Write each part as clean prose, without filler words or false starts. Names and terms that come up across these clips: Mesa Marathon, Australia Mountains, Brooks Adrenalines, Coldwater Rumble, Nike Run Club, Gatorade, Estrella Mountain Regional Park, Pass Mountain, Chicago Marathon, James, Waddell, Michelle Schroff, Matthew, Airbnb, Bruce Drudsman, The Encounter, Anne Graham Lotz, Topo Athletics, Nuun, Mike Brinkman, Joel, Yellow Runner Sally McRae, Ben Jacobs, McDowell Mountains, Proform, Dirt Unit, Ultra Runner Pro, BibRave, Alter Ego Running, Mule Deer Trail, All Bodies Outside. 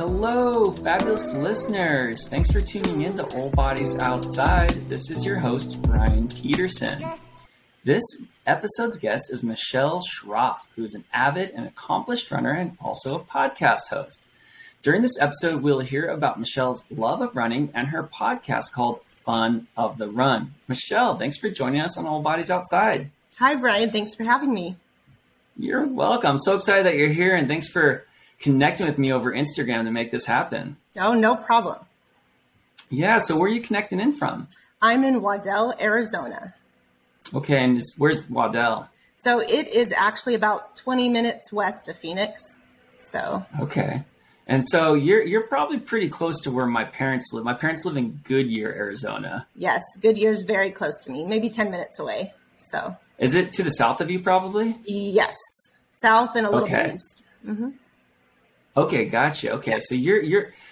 Hello, fabulous listeners. Thanks for tuning in to All Bodies Outside. This is your host, Brian Peterson. This episode's guest is Michelle Schroff, who is an avid and accomplished runner and also a podcast host. During this episode, we'll hear about Michelle's love of running and her podcast called Fun of the Run. Michelle, thanks for joining us on All Bodies Outside. Hi, Brian. Thanks for having me. You're welcome. So excited that you're here, and thanks for connecting with me over Instagram to make this happen. Oh, no problem. Yeah. So where are you connecting in from? I'm in Waddell, Arizona. Okay. And where's Waddell? So it is actually about 20 minutes west of Phoenix. So. Okay. And so you're probably pretty close to where my parents live. My parents live in Goodyear, Arizona. Yes. Goodyear's very close to me, maybe 10 minutes away. So. Is it to the south of you probably? Yes. South and a little bit east. Mm-hmm. Okay, gotcha. Okay, so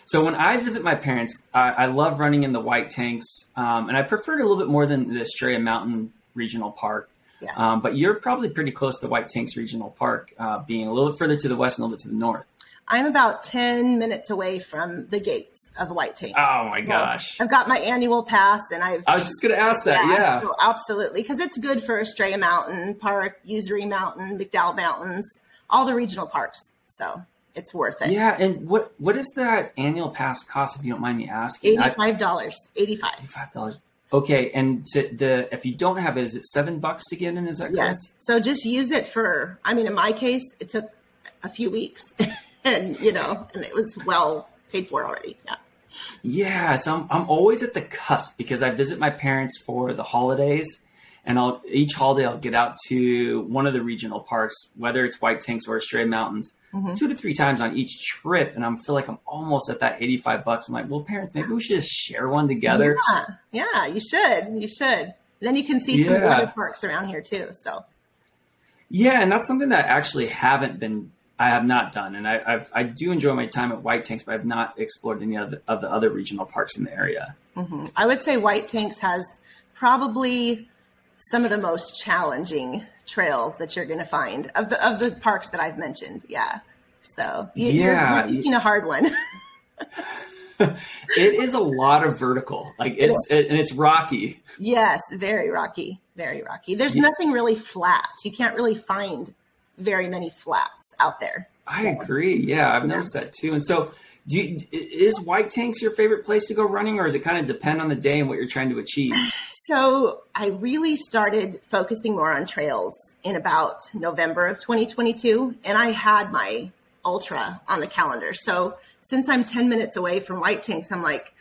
so when I visit my parents, I love running in the White Tanks, and I prefer it a little bit more than the Australia Mountain Regional Park. Yes. But you're probably pretty close to White Tanks Regional Park, being a little bit further to the west and a little bit to the north. I'm about 10 minutes away from the gates of the White Tanks. Oh my gosh! I've got my annual pass, and I was just going to ask that. Yeah, oh, absolutely, because it's good for Estrella Mountain Park, Usery Mountain, McDowell Mountains, all the regional parks. So. It's worth it. Yeah. And what does that annual pass cost, if you don't mind me asking? $85. $85. Okay. And if you don't have it, is it $7 to get in? Is that correct? Yes. So just use it for, I mean, in my case, it took a few weeks and it was well paid for already. Yeah. Yeah. So I'm always at the cusp because I visit my parents for the holidays. And each holiday, I'll get out to one of the regional parks, whether it's White Tanks or Australia Mountains, 2 to 3 times on each trip. And I feel like I'm almost at that $85. I'm like, well, parents, maybe we should just share one together. Yeah, you should. You should. Then you can see some other parks around here too. So. Yeah, and that's something that I actually have not done. And I do enjoy my time at White Tanks, but I've not explored any of the other regional parks in the area. Mm-hmm. I would say White Tanks has probably some of the most challenging trails that you're going to find of the parks that I've mentioned. Yeah. So you're picking a hard one. It is a lot of vertical, like and it's rocky. Yes. Very rocky. Very rocky. There's nothing really flat. You can't really find very many flats out there. So. I agree. Yeah. I've noticed that too. And so is White Tanks your favorite place to go running, or does it kind of depend on the day and what you're trying to achieve? So I really started focusing more on trails in about November of 2022, and I had my ultra on the calendar. So since I'm 10 minutes away from White Tanks, I'm like,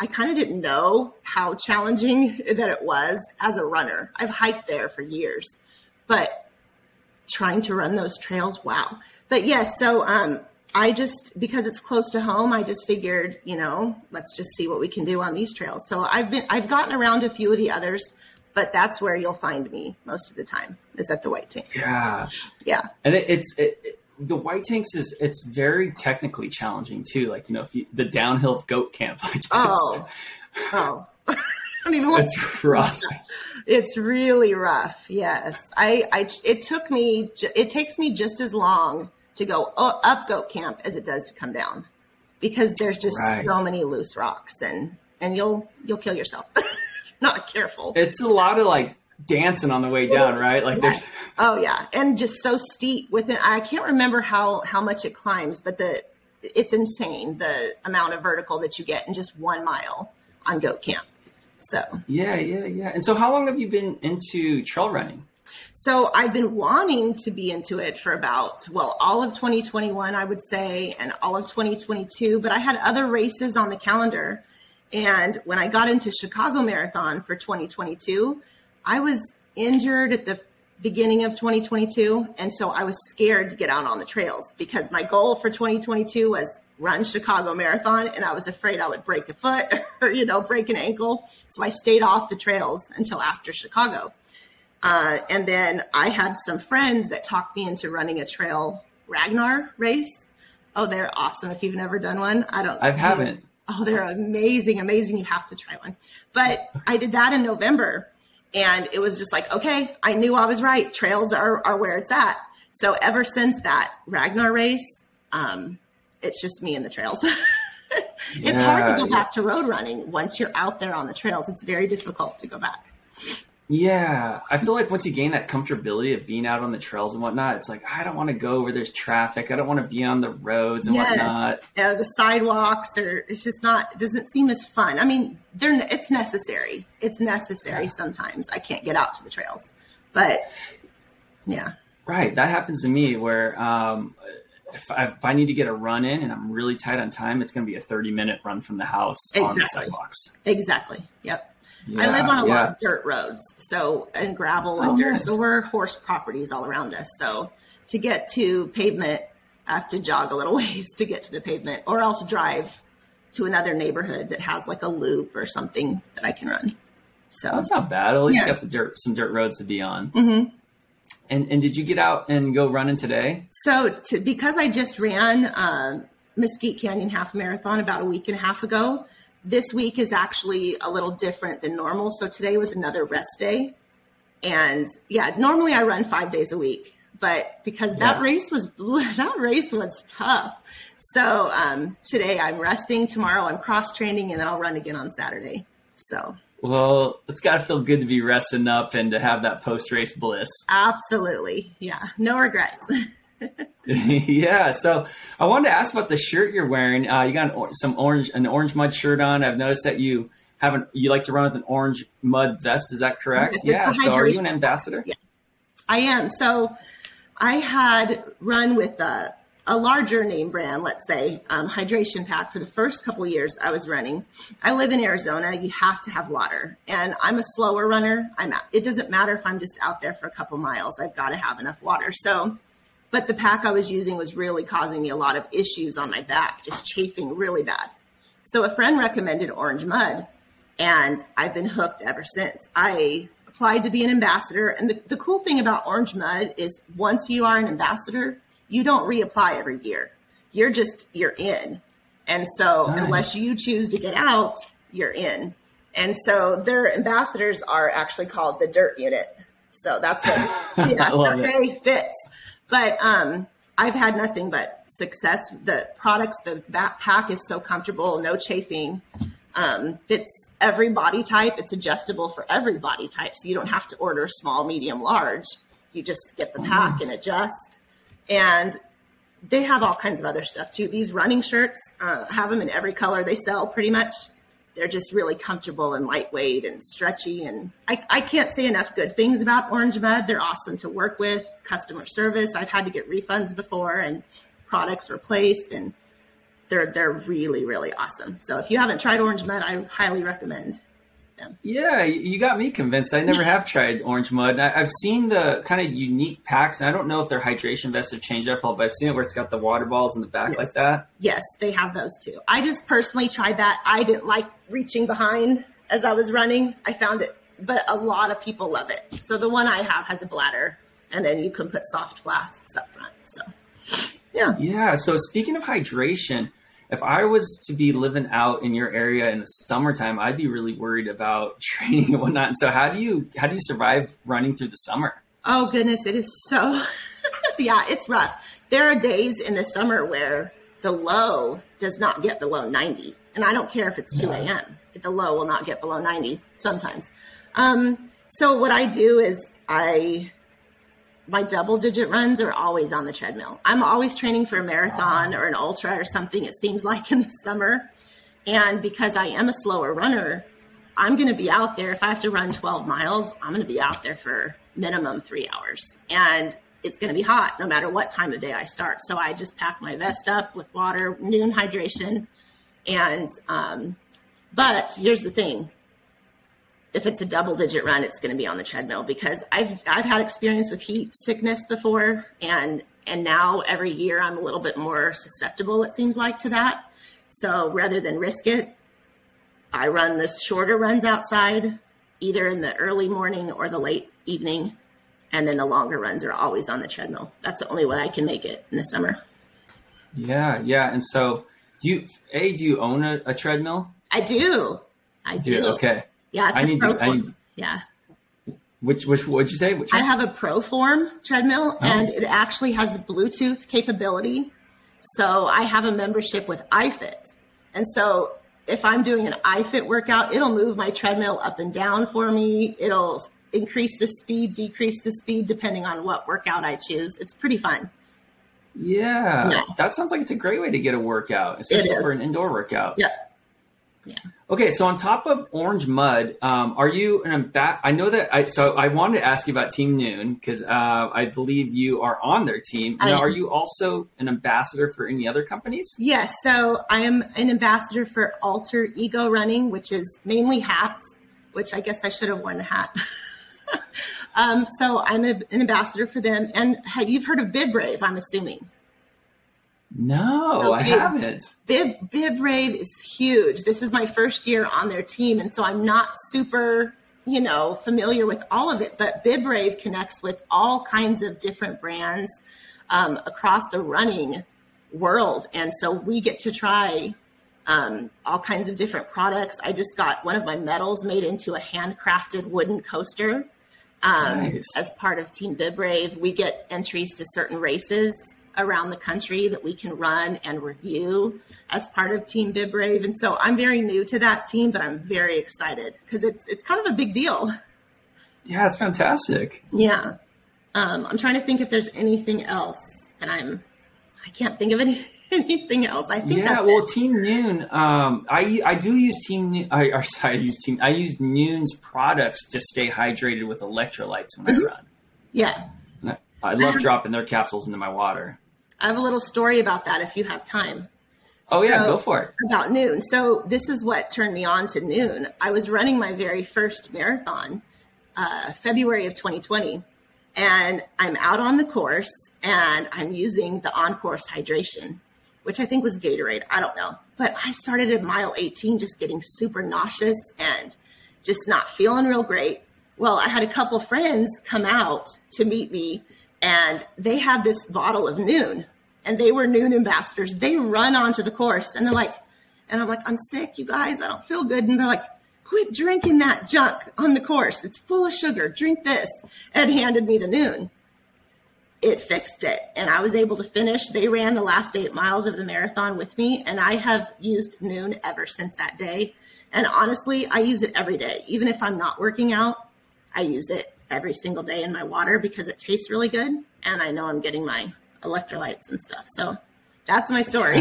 I kind of didn't know how challenging that it was as a runner. I've hiked there for years, but trying to run those trails, wow. But yes, so because it's close to home, I just figured, let's just see what we can do on these trails. So I've gotten around a few of the others, but that's where you'll find me most of the time, is at the White Tanks. Yeah. Yeah. And the White Tanks it's very technically challenging too. Like, the downhill of Goat Camp. Like Oh. It's rough. It's really rough. Yes. It takes me just as long to go up Goat Camp as it does to come down, because there's just so many loose rocks and you'll kill yourself. Not careful. It's a lot of dancing on the way down, right? Like there's. Oh yeah. And just so steep I can't remember how much it climbs, but it's insane. The amount of vertical that you get in just 1 mile on Goat Camp. So. Yeah. And so how long have you been into trail running? So I've been wanting to be into it for all of 2021, I would say, and all of 2022, but I had other races on the calendar. And when I got into Chicago Marathon for 2022, I was injured at the beginning of 2022. And so I was scared to get out on the trails because my goal for 2022 was run Chicago Marathon. And I was afraid I would break a foot or, break an ankle. So I stayed off the trails until after Chicago. And then I had some friends that talked me into running a trail Ragnar race. Oh, they're awesome. If you've never done one, I haven't. Oh, they're amazing. Amazing. You have to try one. But I did that in November, and it was just okay, I knew I was right. Trails are where it's at. So ever since that Ragnar race, it's just me and the trails. It's hard to go back to road running once you're out there on the trails. It's very difficult to go back. Yeah. I feel like once you gain that comfortability of being out on the trails and whatnot, it's like, I don't want to go where there's traffic. I don't want to be on the roads and whatnot. Yeah, the sidewalks are, it's just not, doesn't seem as fun. I mean, it's necessary. It's necessary sometimes. I can't get out to the trails, but yeah. Right. That happens to me where, if I need to get a run in and I'm really tight on time, it's going to be a 30-minute run from the house on the sidewalks. Exactly. Yep. Yeah, I live on a lot of dirt roads, so, and gravel and dirt. Nice. So we're horse properties all around us. So to get to pavement, I have to jog a little ways to get to the pavement, or else drive to another neighborhood that has like a loop or something that I can run. So that's not bad. At least you got some dirt roads to be on. Mm-hmm. And did you get out and go running today? So because I just ran Mesquite Canyon Half Marathon about a week and a half ago, this week is actually a little different than normal. So today was another rest day. And yeah, normally I run 5 days a week, but because that race was tough. So today I'm resting, tomorrow I'm cross training, and then I'll run again on Saturday. So. Well, it's got to feel good to be resting up and to have that post-race bliss. Absolutely. Yeah. No regrets. Yeah. So I wanted to ask about the shirt you're wearing. You got an Orange Mud shirt on. I've noticed that you like to run with an Orange Mud vest. Is that correct? Yes, yeah. So are you an ambassador? Yeah, I am. So I had run with a larger name brand, let's say, hydration pack for the first couple of years I was running. I live in Arizona. You have to have water, and I'm a slower runner. It doesn't matter if I'm just out there for a couple miles, I've got to have enough water. So, but the pack I was using was really causing me a lot of issues on my back, just chafing really bad. So a friend recommended Orange Mud, and I've been hooked ever since. I applied to be an ambassador. And the cool thing about Orange Mud is once you are an ambassador, you don't reapply every year. You're in. And so unless you choose to get out, you're in. And so their ambassadors are actually called the Dirt Unit. So that's what survey fits. But I've had nothing but success. The products, the backpack is so comfortable, no chafing, fits every body type. It's adjustable for every body type. So you don't have to order small, medium, large. You just get the pack and adjust. And they have all kinds of other stuff too. These running shirts, have them in every color they sell pretty much. They're just really comfortable and lightweight and stretchy. And I can't say enough good things about Orange Mud. They're awesome to work with, customer service. I've had to get refunds before and products replaced, and they're really, really awesome. So if you haven't tried Orange Mud, I highly recommend. Yeah, you got me convinced. I never have tried Orange Mud. I've seen the kind of unique packs, and I don't know if their hydration vests have changed up all, but I've seen it where it's got the water balls in the back like that. Yes, they have those too. I just personally tried that. I didn't like reaching behind as I was running. I found it, but a lot of people love it. So the one I have has a bladder, and then you can put soft flasks up front. So, yeah. Yeah, so speaking of hydration, if I was to be living out in your area in the summertime, I'd be really worried about training and whatnot. And so how do you survive running through the summer? Oh goodness. It is so, yeah, it's rough. There are days in the summer where the low does not get below 90. And I don't care if it's 2 a.m. The low will not get below 90 sometimes. So what I do is my double-digit runs are always on the treadmill. I'm always training for a marathon or an ultra or something, it seems like, in the summer. And because I am a slower runner, I'm going to be out there. If I have to run 12 miles, I'm going to be out there for minimum 3 hours. And it's going to be hot no matter what time of day I start. So I just pack my vest up with water, Nuun hydration. And but here's the thing. If it's a double-digit run, it's going to be on the treadmill, because I've had experience with heat sickness before, and now every year I'm a little bit more susceptible, it seems like, to that. So rather than risk it, I run the shorter runs outside, either in the early morning or the late evening, and then the longer runs are always on the treadmill. That's the only way I can make it in the summer. Yeah. And so do you own a treadmill? I do. Okay. Yeah, it's Proform. Yeah. Which what'd you say? I have a Proform treadmill, and it actually has Bluetooth capability. So I have a membership with iFit. And so if I'm doing an iFit workout, it'll move my treadmill up and down for me. It'll increase the speed, decrease the speed, depending on what workout I choose. It's pretty fun. Yeah, yeah. That sounds like it's a great way to get a workout, especially for an indoor workout. Yeah. Yeah. Okay. So on top of Orange Mud, are you, and I'm back, I know that I wanted to ask you about Team Nuun because I believe you are on their team. Now, are you also an ambassador for any other companies? Yes. So I am an ambassador for Alter Ego Running, which is mainly hats, which I guess I should have worn the hat. So I'm an ambassador for them. And you've heard of BibRave, I'm assuming. No, so I haven't. BibRave is huge. This is my first year on their team. And so I'm not super, familiar with all of it, but BibRave connects with all kinds of different brands across the running world. And so we get to try all kinds of different products. I just got one of my medals made into a handcrafted wooden coaster nice. As part of Team BibRave. We get entries to certain races around the country that we can run and review as part of Team BibRave. And so I'm very new to that team, but I'm very excited because it's kind of a big deal. Yeah, it's fantastic. Yeah. I'm trying to think if there's anything else, and I can't think of anything else. I think that's it. Team Nuun, I use Nuun's products to stay hydrated with electrolytes when I run. Yeah. I love dropping their capsules into my water. I have a little story about that if you have time. Oh, yeah, go for it. About Nuun. So this is what turned me on to Nuun. I was running my very first marathon, February of 2020, and I'm out on the course, and I'm using the on-course hydration, which I think was Gatorade. I don't know. But I started at mile 18 just getting super nauseous and just not feeling real great. Well, I had a couple friends come out to meet me, and they had this bottle of Nuun, and they were Nuun ambassadors. They run onto the course, and they're like, and I'm like, I'm sick, you guys, I don't feel good. And they're like, quit drinking that junk on the course. It's full of sugar. Drink this. And handed me the Nuun. It fixed it. And I was able to finish. They ran the last 8 miles of the marathon with me, and I have used Nuun ever since that day. And honestly, I use it every day. Even if I'm not working out, I use it every single day in my water because it tastes really good, and I know I'm getting my electrolytes and stuff. So that's my story.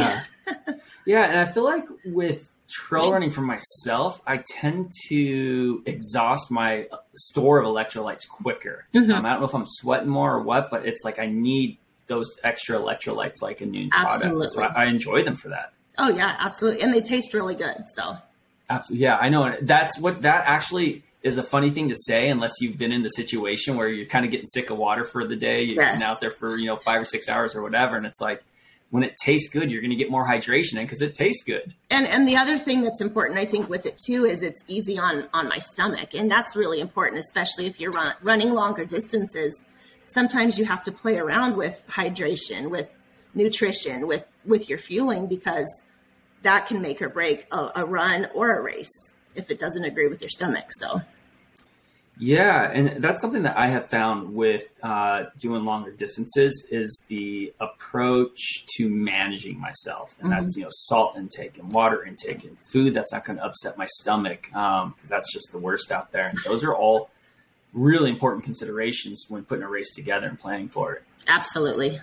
Yeah, and I feel like with trail running for myself, I tend to exhaust my store of electrolytes quicker. Mm-hmm. I don't know if I'm sweating more or what, but it's like I need those extra electrolytes like a Nuun product. So I enjoy them for that. Oh, yeah, absolutely. And they taste really good. So absolutely. Yeah, I know. And that's what that actually is a funny thing to say unless you've been in the situation where you're kind of getting sick of water for the day. You've been out there for 5 or 6 hours or whatever, and it's like when it tastes good, you're going to get more hydration in because it tastes good. And the other thing that's important, I think, with it too is it's easy on my stomach, and that's really important, especially if you're running longer distances. Sometimes you have to play around with hydration, with nutrition, with your fueling, because that can make or break a run or a race if it doesn't agree with your stomach. So yeah, and that's something that I have found with doing longer distances is the approach to managing myself, and that's salt intake and water intake and food that's not going to upset my stomach, because that's just the worst out there. And those are all really important considerations when putting a race together and planning for it. Absolutely.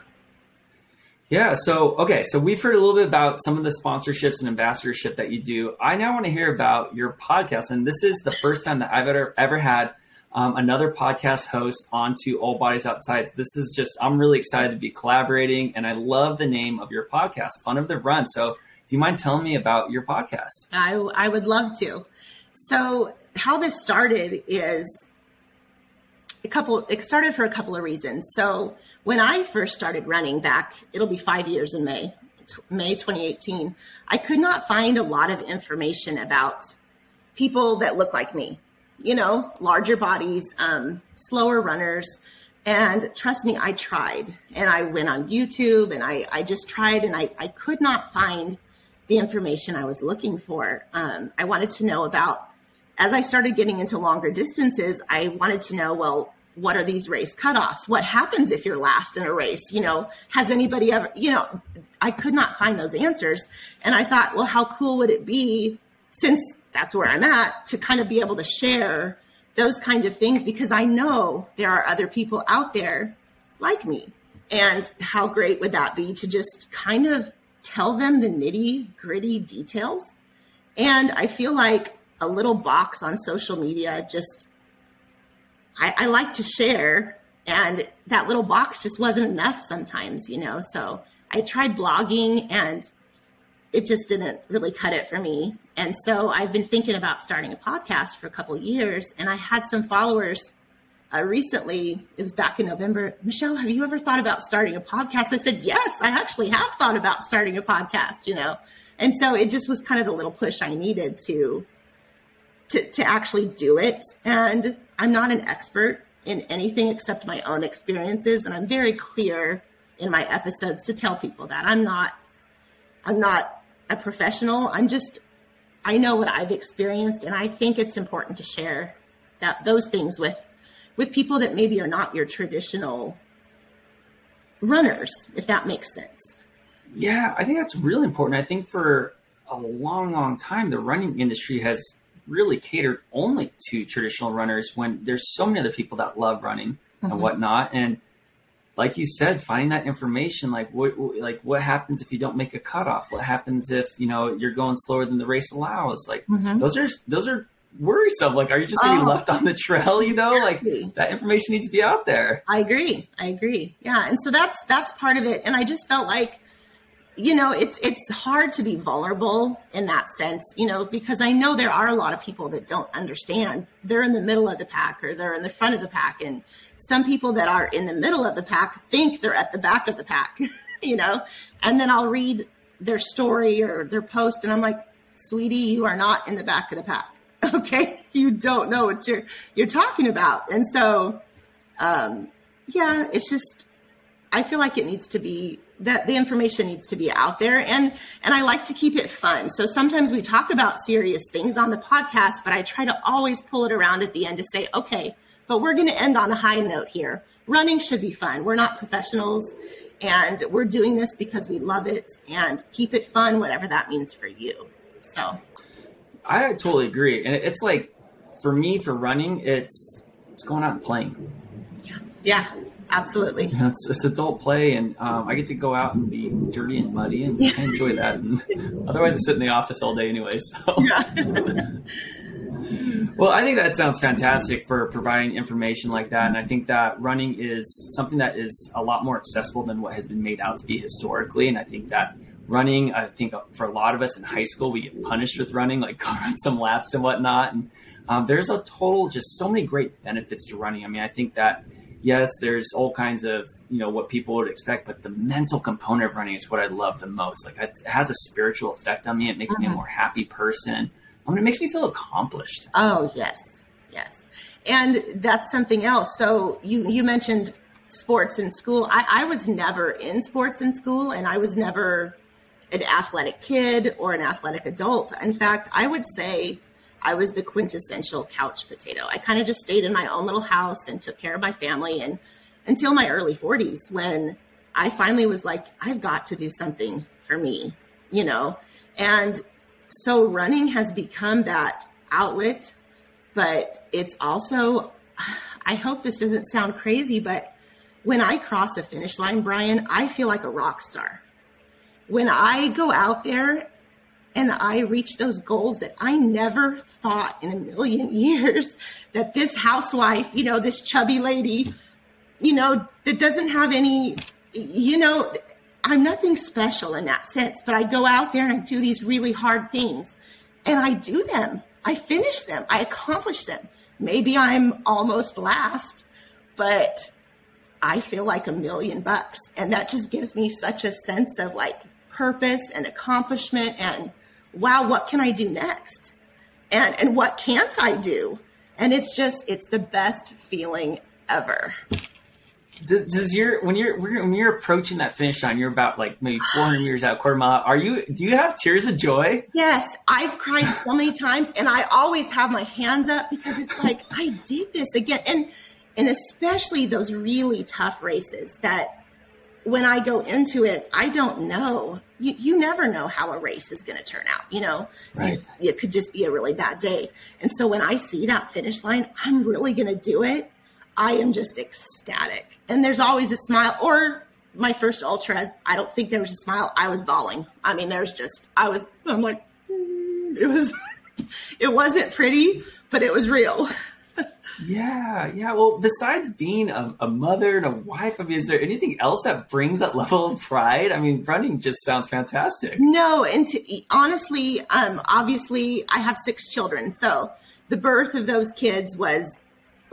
Yeah. So, okay. So we've heard a little bit about some of the sponsorships and ambassadorship that you do. I now want to hear about your podcast. And this is the first time that I've ever had another podcast host onto All Bodies Outside. So this is I'm really excited to be collaborating, and I love the name of your podcast, Fun of the Run. So do you mind telling me about your podcast? I would love to. So how this started is it started for a couple of reasons. So when I first started running back, it'll be 5 years in May 2018, I could not find a lot of information about people that look like me, larger bodies, slower runners. And trust me, I tried, and I went on YouTube, and I just tried, and I could not find the information I was looking for. I wanted to know about, as I started getting into longer distances, I wanted to know, well, what are these race cutoffs? What happens if you're last in a race? You know, has anybody ever, you know, I could not find those answers. And I thought, well, how cool would it be, since that's where I'm at, to kind of be able to share those kind of things, because I know there are other people out there like me. And how great would that be to just kind of tell them the nitty gritty details? And I feel like a little box on social media just, I like to share, and that little box just wasn't enough sometimes, you know? So I tried blogging and it just didn't really cut it for me. And so I've been thinking about starting a podcast for a couple of years, and I had some followers recently. It was back in November. Michelle, have you ever thought about starting a podcast? I said, yes, I actually have thought about starting a podcast, you know? And so it just was kind of the little push I needed to actually do it. And I'm not an expert in anything except my own experiences. And I'm very clear in my episodes to tell people that I'm not a professional. I know what I've experienced. And I think it's important to share that those things with people that maybe are not your traditional runners, if that makes sense. Yeah, I think that's really important. I think for a long, long time, the running industry has really catered only to traditional runners, when there's so many other people that love running and whatnot. And like you said, finding that information, like what happens if you don't make a cutoff? What happens if, you know, you're going slower than the race allows? Like those are worrisome. Like, are you just going to be left on the trail? You know, exactly. Like that information needs to be out there. I agree. Yeah. And so that's part of it. And I just felt like, you know, it's hard to be vulnerable in that sense, you know, because I know there are a lot of people that don't understand. They're in the middle of the pack, or they're in the front of the pack. And some people that are in the middle of the pack think they're at the back of the pack, you know, and then I'll read their story or their post. And I'm like, sweetie, you are not in the back of the pack. Okay. You don't know what you're talking about. And so, yeah, it's just, I feel like it needs to be, that the information needs to be out there, and I like to keep it fun. So sometimes we talk about serious things on the podcast, but I try to always pull it around at the end to say, okay, but we're going to end on a high note here. Running should be fun. We're not professionals, and we're doing this because we love it, and keep it fun, whatever that means for you. So I totally agree. And it's like, for me, for running, it's going out and playing. Yeah. Absolutely. You know, it's adult play, and I get to go out and be dirty and muddy, and I enjoy that. And otherwise, I sit in the office all day anyway. So, yeah. Well, I think that sounds fantastic for providing information like that. And I think that running is something that is a lot more accessible than what has been made out to be historically. And I think that running, I think for a lot of us in high school, we get punished with running, like go run some laps and whatnot. And there's a total, just so many great benefits to running. I mean, I think that, yes, there's all kinds of, you know, what people would expect, but the mental component of running is what I love the most. Like, it has a spiritual effect on me. It makes me a more happy person. I mean, it makes me feel accomplished. Oh, yes. Yes. And that's something else. So you mentioned sports in school. I was never in sports in school, and I was never an athletic kid or an athletic adult. In fact, I would say I was the quintessential couch potato. I kind of just stayed in my own little house and took care of my family, and until my early 40s, when I finally was like, I've got to do something for me, you know? And so running has become that outlet, but it's also, I hope this doesn't sound crazy, but when I cross the finish line, Brian, I feel like a rock star. When I go out there and I reached those goals that I never thought in a million years that this housewife, you know, this chubby lady, you know, that doesn't have any, you know, I'm nothing special in that sense, but I go out there and I do these really hard things, and I do them. I finish them. I accomplish them. Maybe I'm almost last, but I feel like $1,000,000. And that just gives me such a sense of like purpose and accomplishment, and wow, what can I do next? And what can't I do? And it's just, it's the best feeling ever. When you're approaching that finish line, you're about like maybe 400 meters out, quarter mile. Do you have tears of joy? Yes. I've cried so many times, and I always have my hands up because it's like, I did this again. And and especially those really tough races that when I go into it, I don't know. You never know how a race is going to turn out, you know. Right. It could just be a really bad day. And so when I see that finish line, I'm really going to do it. I am just ecstatic. And there's always a smile. Or my first ultra, I don't think there was a smile. I was bawling. I mean, I'm like, it wasn't pretty, but it was real. Yeah. Well, besides being a mother and a wife, I mean, is there anything else that brings that level of pride? I mean, running just sounds fantastic. No, and honestly, obviously, I have 6 children, so the birth of those kids was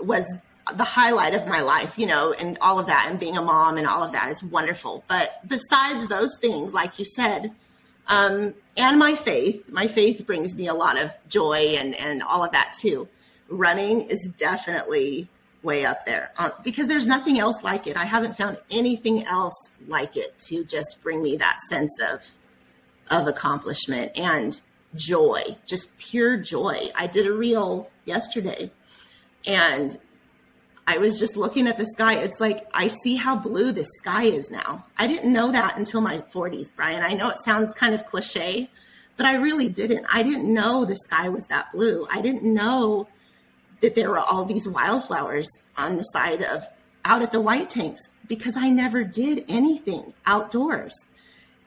the highlight of my life, you know, and all of that, and being a mom and all of that is wonderful. But besides those things, like you said, and my faith brings me a lot of joy and all of that too. Running is definitely way up there because there's nothing else like it. I haven't found anything else like it to just bring me that sense of accomplishment and joy, just pure joy. I did a reel yesterday and I was just looking at the sky. It's like, I see how blue the sky is now. I didn't know that until my 40s, Brian. I know it sounds kind of cliche, but I really didn't. I didn't know the sky was that blue. I didn't know that there were all these wildflowers on the side of out at the White Tanks because I never did anything outdoors.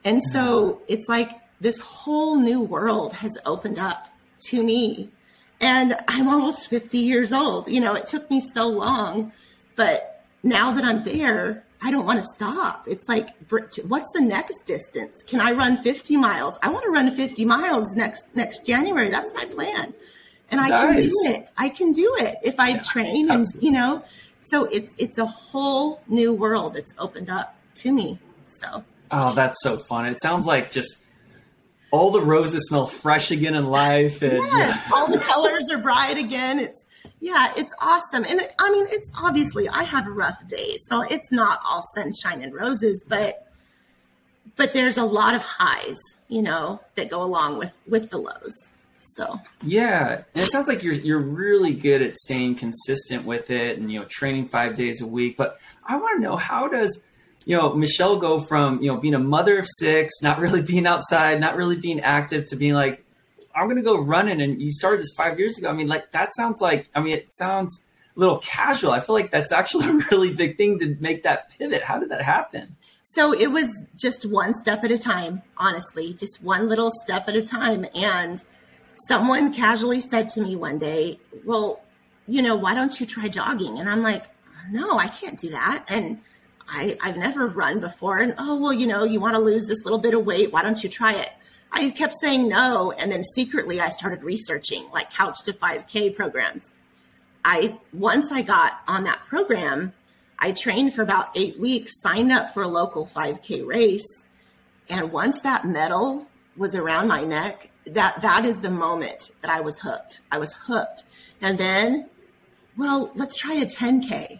And so it's like this whole new world has opened up to me and I'm almost 50 years old. You know, it took me so long, but now that I'm there, I don't want to stop. It's like, what's the next distance? Can I run 50 miles? I want to run 50 miles next January. That's my plan. And I can do it. I can do it if I train and, you know, so it's a whole new world that's opened up to me. So. Oh, that's so fun. It sounds like just all the roses smell fresh again in life. And yes, all the colors are bright again. It's awesome. And it's obviously I have a rough day, so it's not all sunshine and roses, but there's a lot of highs, you know, that go along with the lows. So yeah, and it sounds like you're really good at staying consistent with it, and you know, training 5 days a week. But I want to know, how does Michelle go from being a mother of 6, not really being outside, not really being active, to being like, I'm going to go running? And you started this 5 years ago. I mean, like that sounds like it sounds a little casual. I feel like that's actually a really big thing to make that pivot. How did that happen? So it was just one step at a time, honestly, just one little step at a time, and. Someone casually said to me one day, well, why don't you try jogging? And I'm like, no, I can't do that. And I've never run before. And, you want to lose this little bit of weight. Why don't you try it? I kept saying no. And then secretly I started researching like Couch to 5K programs. Once I got on that program, I trained for about 8 weeks, signed up for a local 5K race. And once that medal was around my neck, that is the moment that I was hooked. And then, let's try a 10K.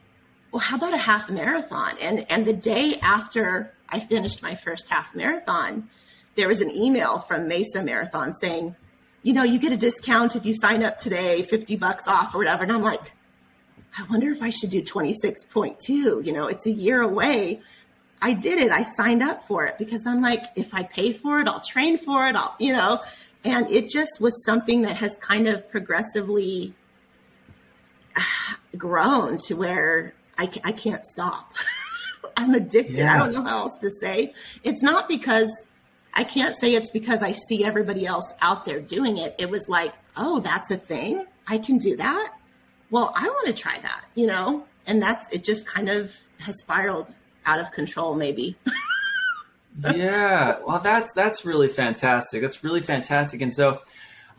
Well, how about a half marathon? And the day after I finished my first half marathon, there was an email from Mesa Marathon saying, you get a discount if you sign up today, $50 off or whatever. And I'm like, I wonder if I should do 26.2. It's a year away. I did it. I signed up for it because I'm like, if I pay for it, I'll train for it. And it just was something that has kind of progressively grown to where I can't stop. I'm addicted. Yeah. I don't know how else to say. It's not because I can't say it's because I see everybody else out there doing it. It was like, oh, that's a thing. I can do that. Well, I want to try that, and it just kind of has spiraled out of control, maybe. Yeah. Well, that's really fantastic. That's really fantastic. And so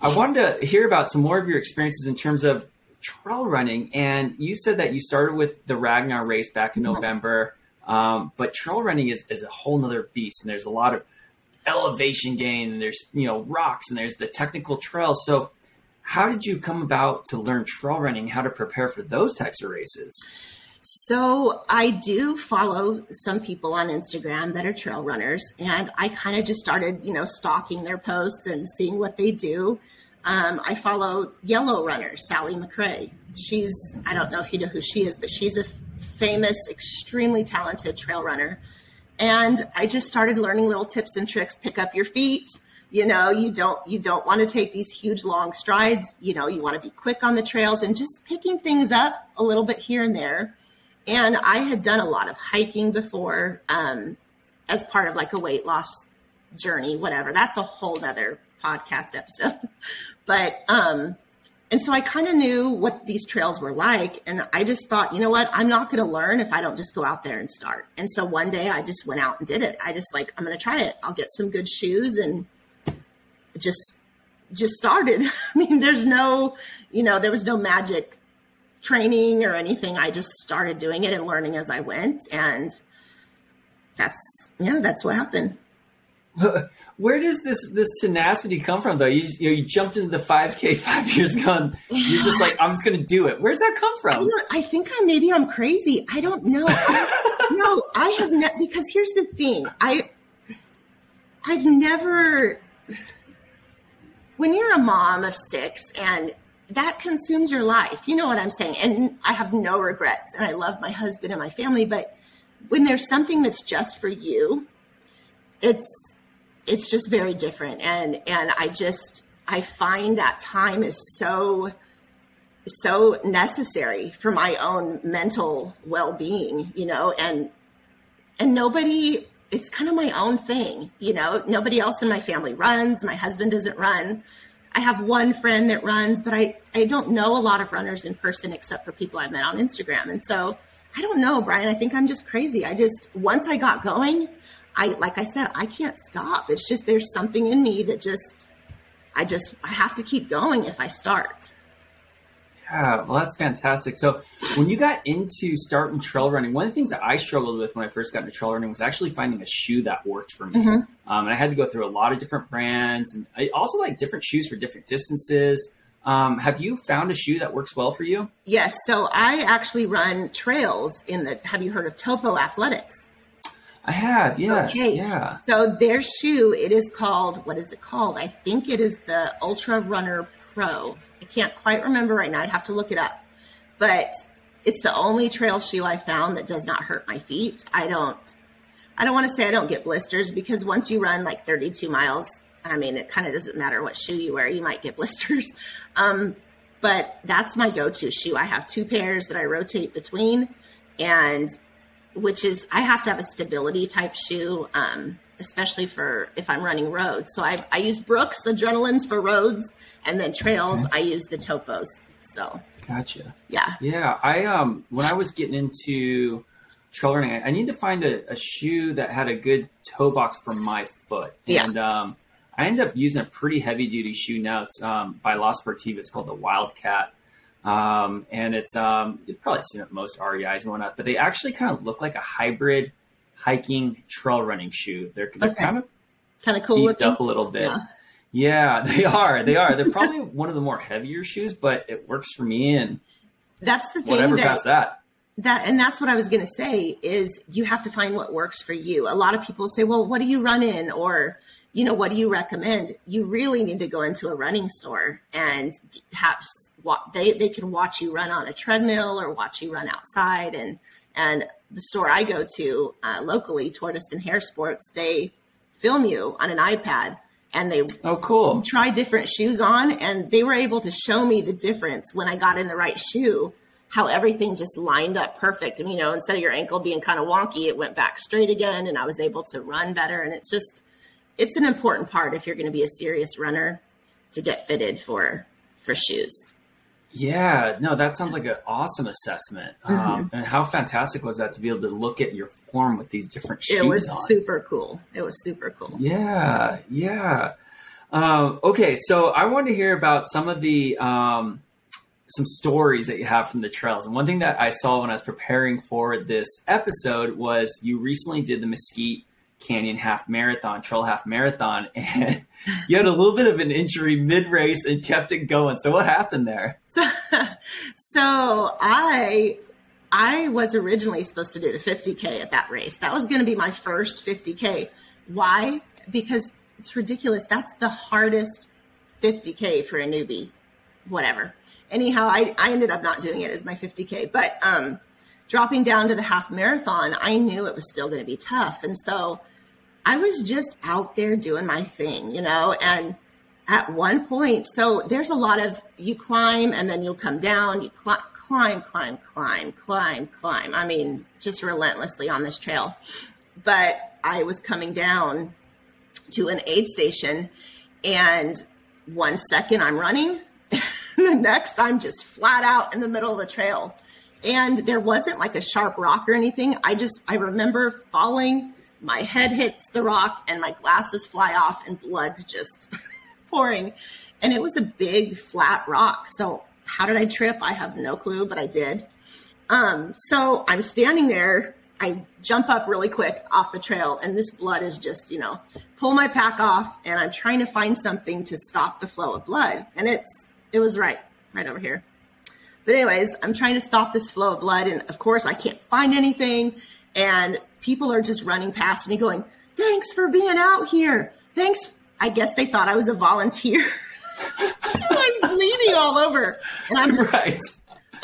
I wanted to hear about some more of your experiences in terms of trail running. And you said that you started with the Ragnar race back in November. But trail running is a whole nother beast. And there's a lot of elevation gain, and there's, rocks, and there's the technical trails. So how did you come about to learn trail running, how to prepare for those types of races? So I do follow some people on Instagram that are trail runners, and I kind of just started, stalking their posts and seeing what they do. I follow Yellow Runner Sally McRae. She's, I don't know if you know who she is, but she's a famous, extremely talented trail runner. And I just started learning little tips and tricks. Pick up your feet. You know, you don't want to take these huge long strides. You know, you want to be quick on the trails and just picking things up a little bit here and there. And I had done a lot of hiking before, as part of like a weight loss journey, whatever. That's a whole nother podcast episode. But, and so I kind of knew what these trails were like. And I just thought, you know what, I'm not going to learn if I don't just go out there and start. And so one day I just went out and did it. I just like, I'm going to try it. I'll get some good shoes and just started. I mean, there's no, you know, there was no magic training or anything. I just started doing it and learning as I went. And that's what happened. Where does this tenacity come from, though? You jumped into the 5K 5 years ago. You're just like, I'm just going to do it. Where's that come from? I think maybe I'm crazy. I don't know. No, I have not, because here's the thing. I've never, when you're a mom of six and that consumes your life, you know what I'm saying? And I have no regrets and I love my husband and my family, but when there's something that's just for you, it's just very different. And I find that time is so necessary for my own mental well-being, you know, and nobody, it's kind of my own thing, you know, nobody else in my family runs. My husband doesn't run. I have one friend that runs, but I don't know a lot of runners in person except for people I met on Instagram. And so I don't know, Brian, I think I'm just crazy. Once I got going, like I said, I can't stop. It's just, there's something in me that I have to keep going if I start. Yeah. Well, that's fantastic. So when you got into starting trail running, one of the things that I struggled with when I first got into trail running was actually finding a shoe that worked for me. Mm-hmm. And I had to go through a lot of different brands, and I also like different shoes for different distances. Have you found a shoe that works well for you? Yes. So I actually run trails have you heard of Topo Athletics? I have, yes. Okay. Yeah. So their shoe, it is called, what is it called? I think it is the Ultra Runner Pro. I can't quite remember right now. I'd have to look it up. But it's the only trail shoe I found that does not hurt my feet. I don't want to say I don't get blisters, because once you run like 32 miles, I mean, it kind of doesn't matter what shoe you wear. You might get blisters. But that's my go-to shoe. I have two pairs that I rotate between, and which is, I have to have a stability type shoe, especially for if I'm running roads. So I use Brooks Adrenalines for roads, and then trails, okay, I use the Topos. So. Gotcha. Yeah. Yeah. I when I was getting into trail running, I needed to find a shoe that had a good toe box for my foot. And, I ended up using a pretty heavy duty shoe now. It's, by La Sportiva. It's called the Wildcat. And it's, you've probably seen it at most REIs going up, but they actually kind of look like a hybrid hiking trail running shoe. They're okay, kind of cool looking, up a little bit. Yeah, they are. They're probably one of the more heavier shoes, but it works for me. And that's the thing, whatever past that. And that's what I was going to say is you have to find what works for you. A lot of people say, well, what do you run in? Or, you know, what do you recommend? You really need to go into a running store and have they can watch you run on a treadmill or watch you run outside. And the store I go to locally, Tortoise and Hare Sports, they film you on an iPad and they try different shoes on. And they were able to show me the difference when I got in the right shoe, how everything just lined up perfect. And, you know, instead of your ankle being kind of wonky, it went back straight again and I was able to run better. And it's just, it's an important part if you're going to be a serious runner to get fitted for shoes. Yeah, no, that sounds like an awesome assessment. And how fantastic was that to be able to look at your form with these different shoes on? It was super cool. Yeah. Okay, so I wanted to hear about some of the some stories that you have from the trails. And one thing that I saw when I was preparing for this episode was you recently did the Mesquite Canyon Half Marathon, and you had a little bit of an injury mid-race and kept it going. So what happened there? So I was originally supposed to do the 50K at that race. That was going to be my first 50K. Why? Because it's ridiculous. That's the hardest 50K for a newbie, whatever. Anyhow, I ended up not doing it as my 50K, but dropping down to the half marathon, I knew it was still going to be tough. And so I was just out there doing my thing, you know, and at one point, so there's a lot of you climb and then you'll come down, you climb. I mean, just relentlessly on this trail. But I was coming down to an aid station, and one second I'm running, and the next I'm just flat out in the middle of the trail. And there wasn't like a sharp rock or anything. I remember falling, my head hits the rock and my glasses fly off and blood's just pouring. And it was a big flat rock. So how did I trip? I have no clue, but I did. So I'm standing there. I jump up really quick off the trail, and this blood is just, you know, pull my pack off, and I'm trying to find something to stop the flow of blood. And it was right over here. But anyways, I'm trying to stop this flow of blood, and of course I can't find anything, and people are just running past me going, "Thanks for being out here. Thanks." I guess they thought I was a volunteer. I'm bleeding all over. And I'm just, right.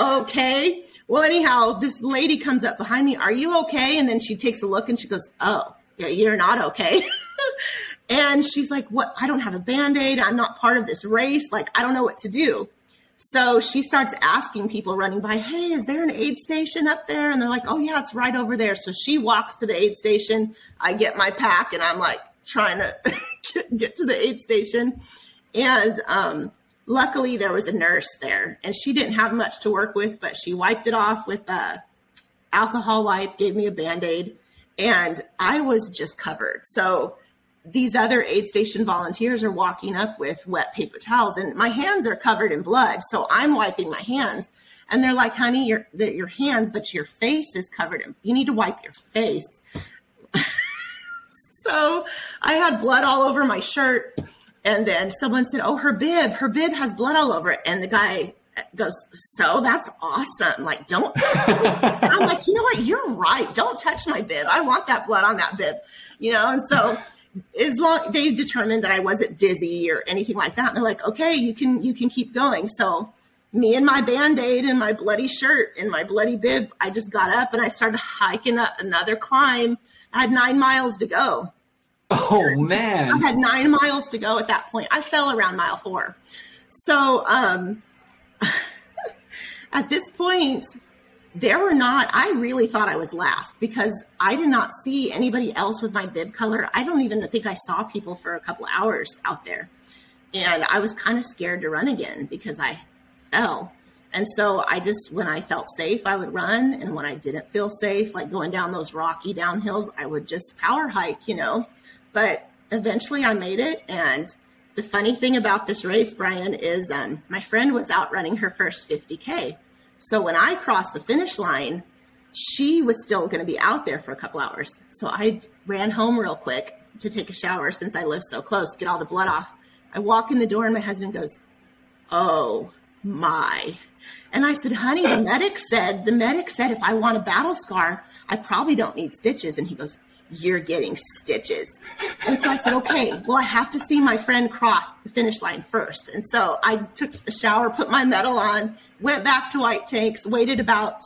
Okay. Well, anyhow, this lady comes up behind me. "Are you okay?" And then she takes a look and she goes, "Oh, yeah, you're not okay." And she's like, "What? I don't have a Band-Aid. I'm not part of this race. Like, I don't know what to do." So she starts asking people running by, "Hey, is there an aid station up there?" And they're like, "Oh, yeah, it's right over there." So she walks to the aid station. I get my pack, and I'm like trying to get to the aid station. And luckily, there was a nurse there, and she didn't have much to work with, but she wiped it off with an alcohol wipe, gave me a Band-Aid, and I was just covered. So these other aid station volunteers are walking up with wet paper towels, and my hands are covered in blood, so I'm wiping my hands. And they're like, "Honey, your hands, but your face is covered in. You need to wipe your face." So I had blood all over my shirt. And then someone said, "Oh, her bib has blood all over it." And the guy goes, "So that's awesome. Like, don't." I'm like, "You know what? You're right. Don't touch my bib. I want that blood on that bib." You know? And so as long they determined that I wasn't dizzy or anything like that. And they're like, "Okay, you can keep going." So me and my Band-Aid and my bloody shirt and my bloody bib, I just got up and I started hiking up another climb. I had 9 miles to go. Oh, man. I had 9 miles to go at that point. I fell around mile 4. So at this point, I really thought I was last because I did not see anybody else with my bib color. I don't even think I saw people for a couple hours out there. And I was kind of scared to run again because I fell. And so when I felt safe, I would run. And when I didn't feel safe, like going down those rocky downhills, I would just power hike, you know. But eventually I made it. And the funny thing about this race, Brian, is my friend was out running her first 50K. So when I crossed the finish line, she was still going to be out there for a couple hours. So I ran home real quick to take a shower since I lived so close, get all the blood off. I walk in the door and my husband goes, "Oh, my." And I said, "Honey, the medic said if I want a battle scar, I probably don't need stitches." And he goes, "You're getting stitches." And so I said, "Okay, well, I have to see my friend cross the finish line first." And so I took a shower, put my medal on, went back to White Tanks, waited about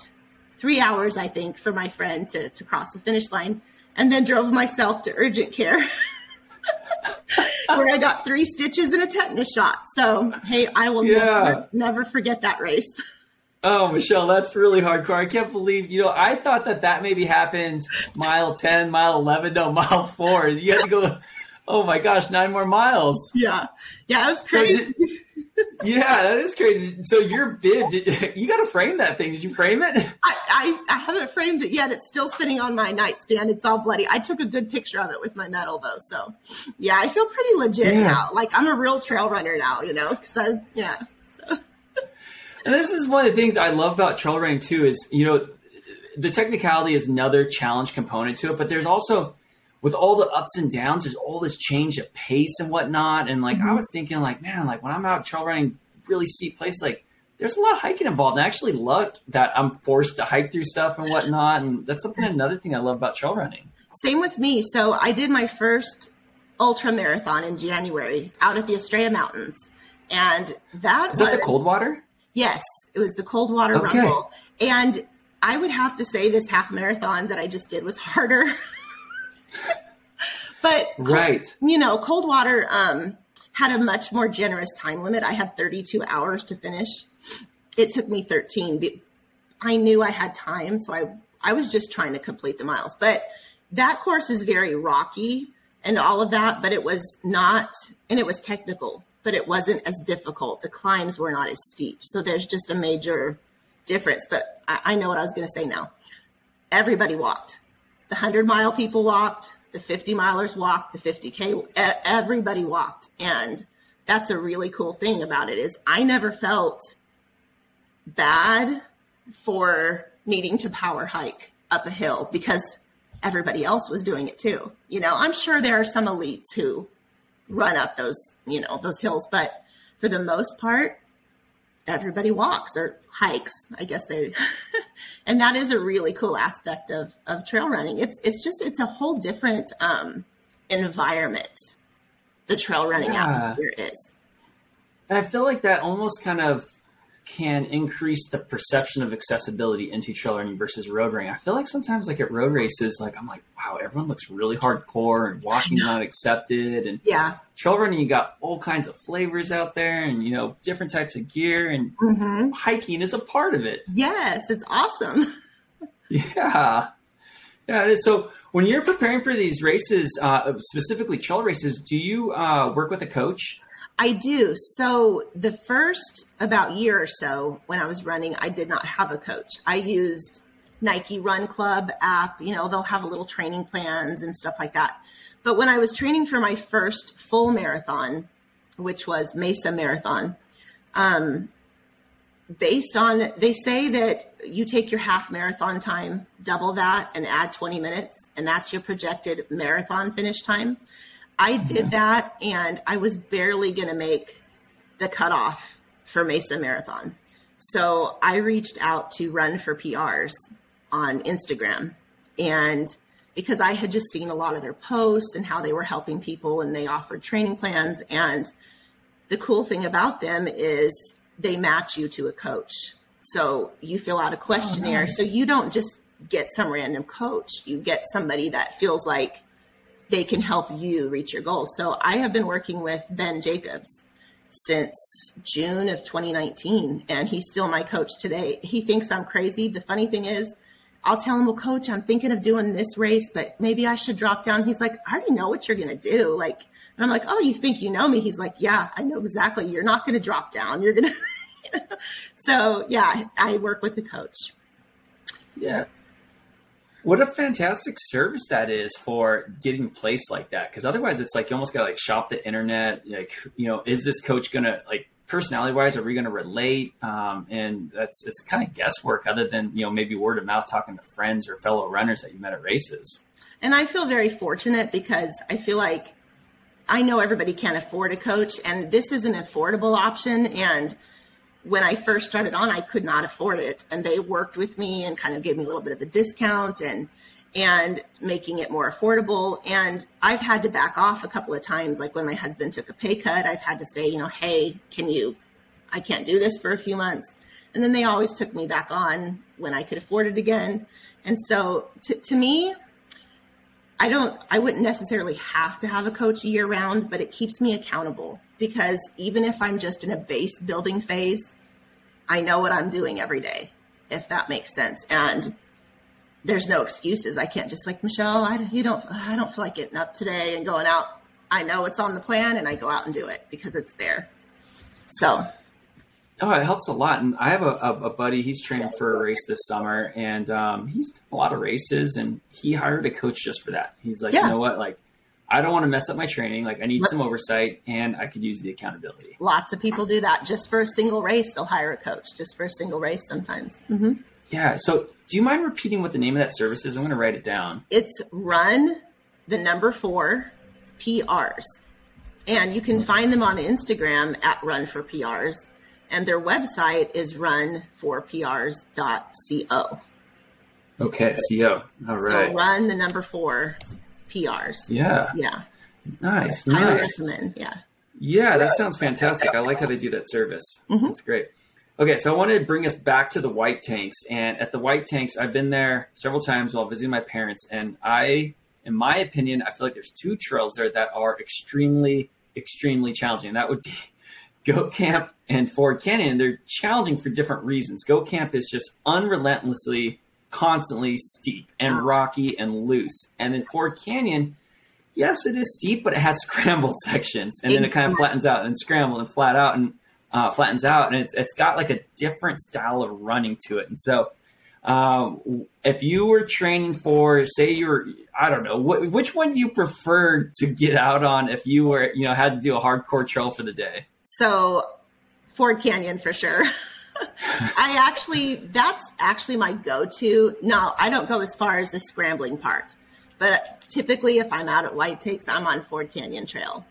3 hours, I think, for my friend to cross the finish line, and then drove myself to urgent care where I got 3 stitches and a tetanus shot. So, hey, I will never forget that race. Oh, Michelle, that's really hardcore. I can't believe, I thought that maybe happened mile 10, mile 11, no, mile 4. You had to go, oh my gosh, 9 more miles. Yeah. Yeah, that was crazy. That is crazy. So your bib, you got to frame that thing. Did you frame it? I haven't framed it yet. It's still sitting on my nightstand. It's all bloody. I took a good picture of it with my medal, though. So, yeah, I feel pretty legit now. Like, I'm a real trail runner now, And this is one of the things I love about trail running too is, the technicality is another challenge component to it. But there's also, with all the ups and downs, there's all this change of pace and whatnot. And I was thinking when I'm out trail running really steep places, like there's a lot of hiking involved. And I actually loved that I'm forced to hike through stuff and whatnot. And that's another thing I love about trail running. Same with me. So I did my first ultra marathon in January out at the Australia Mountains. And that was the cold water? Yes, it was the cold water rumble. And I would have to say this half marathon that I just did was harder. But, you know, cold water had a much more generous time limit. I had 32 hours to finish. It took me 13. I knew I had time, so I was just trying to complete the miles. But that course is very rocky and all of that, but it was not, and it was technical, but it wasn't as difficult. The climbs were not as steep. So there's just a major difference. But I know what I was going to say now. Everybody walked. The 100-mile people walked. The 50-milers walked. The 50K, everybody walked. And that's a really cool thing about it is I never felt bad for needing to power hike up a hill because everybody else was doing it too. You know, I'm sure there are some elites who run up those, you know, those hills, but for the most part, everybody walks or hikes, I guess they, and that is a really cool aspect of trail running. It's just, it's a whole different environment, the trail running atmosphere is. And I feel like that almost kind of can increase the perception of accessibility into trail running versus road running. I feel like sometimes like at road races, like I'm like, wow, everyone looks really hardcore and walking's not accepted. And trail running, you got all kinds of flavors out there and, you know, different types of gear and hiking is a part of it. Yes. It's awesome. Yeah. So when you're preparing for these races, specifically trail races, do you work with a coach? I do. So the first about year or so when I was running, I did not have a coach. I used Nike Run Club app. You know, they'll have a little training plans and stuff like that. But when I was training for my first full marathon, which was Mesa Marathon, based on, they say that you take your half marathon time, double that and add 20 minutes, and that's your projected marathon finish time. I did that, and I was barely going to make the cutoff for Mesa Marathon. So I reached out to Run4PRs on Instagram, and because I had just seen a lot of their posts and how they were helping people, and they offered training plans. And the cool thing about them is they match you to a coach. So you fill out a questionnaire. So you don't just get some random coach. You get somebody that feels like they can help you reach your goals. So I have been working with Ben Jacobs since June of 2019, and he's still my coach today. He thinks I'm crazy. The funny thing is, I'll tell him, well, coach, I'm thinking of doing this race, but maybe I should drop down. He's like, I already know what you're going to do. Like, and I'm like, oh, you think you know me? He's like, yeah, I know exactly. You're not going to drop down. You're going to. So yeah, I work with the coach. Yeah. What a fantastic service that is for getting placed like that. Cause otherwise it's like, you almost gotta like shop the internet. Like, you know, is this coach going to like personality wise, are we going to relate? And that's, it's kind of guesswork other than, you know, maybe word of mouth talking to friends or fellow runners that you met at races. And I feel very fortunate because I feel like I know everybody can't afford a coach and this is an affordable option. And when I first started on, I could not afford it. And they worked with me and kind of gave me a little bit of a discount and making it more affordable. And I've had to back off a couple of times. Like when my husband took a pay cut, I've had to say, you know, hey, I can't do this for a few months. And then they always took me back on when I could afford it again. And so to me, I wouldn't necessarily have to have a coach year round, but it keeps me accountable because even if I'm just in a base building phase, I know what I'm doing every day, if that makes sense. And there's no excuses. I can't just like, Michelle, I don't feel like getting up today and going out. I know it's on the plan and I go out and do it because it's there. So. Oh, it helps a lot. And I have a buddy, he's training for a race this summer and he's done a lot of races and he hired a coach just for that. He's like, you know what? Like, I don't want to mess up my training. Like I need some oversight and I could use the accountability. Lots of people do that just for a single race. They'll hire a coach just for a single race sometimes. Mm-hmm. Yeah. So do you mind repeating what the name of that service is? I'm going to write it down. It's Run4PRs. And you can find them on Instagram at Run4PRs. And their website is run4prs.co. Okay, CO. All right. So run 4PRs. Yeah. Yeah. Nice. I recommend, yeah. Yeah, that sounds fantastic. I like how they do that service. Mm-hmm. That's great. Okay, so I wanted to bring us back to the White Tanks. And at the White Tanks, I've been there several times while visiting my parents. And I, in my opinion, I feel like there's two trails there that are extremely, extremely challenging. And that would be Goat Camp and Ford Canyon. They're challenging for different reasons. Goat Camp is just unrelentlessly, constantly steep and rocky and loose. And then Ford Canyon, yes, it is steep, but it has scramble sections. And then it kind of flattens out and scrambles and flat out and flattens out. And it's got like a different style of running to it. And so if you were training for, say you were, I don't know, which one do you prefer to get out on if you were, you know, had to do a hardcore trail for the day? So Ford Canyon for sure. That's actually my go-to. No, I don't go as far as the scrambling part, but typically if I'm out at White Takes, I'm on Ford Canyon Trail.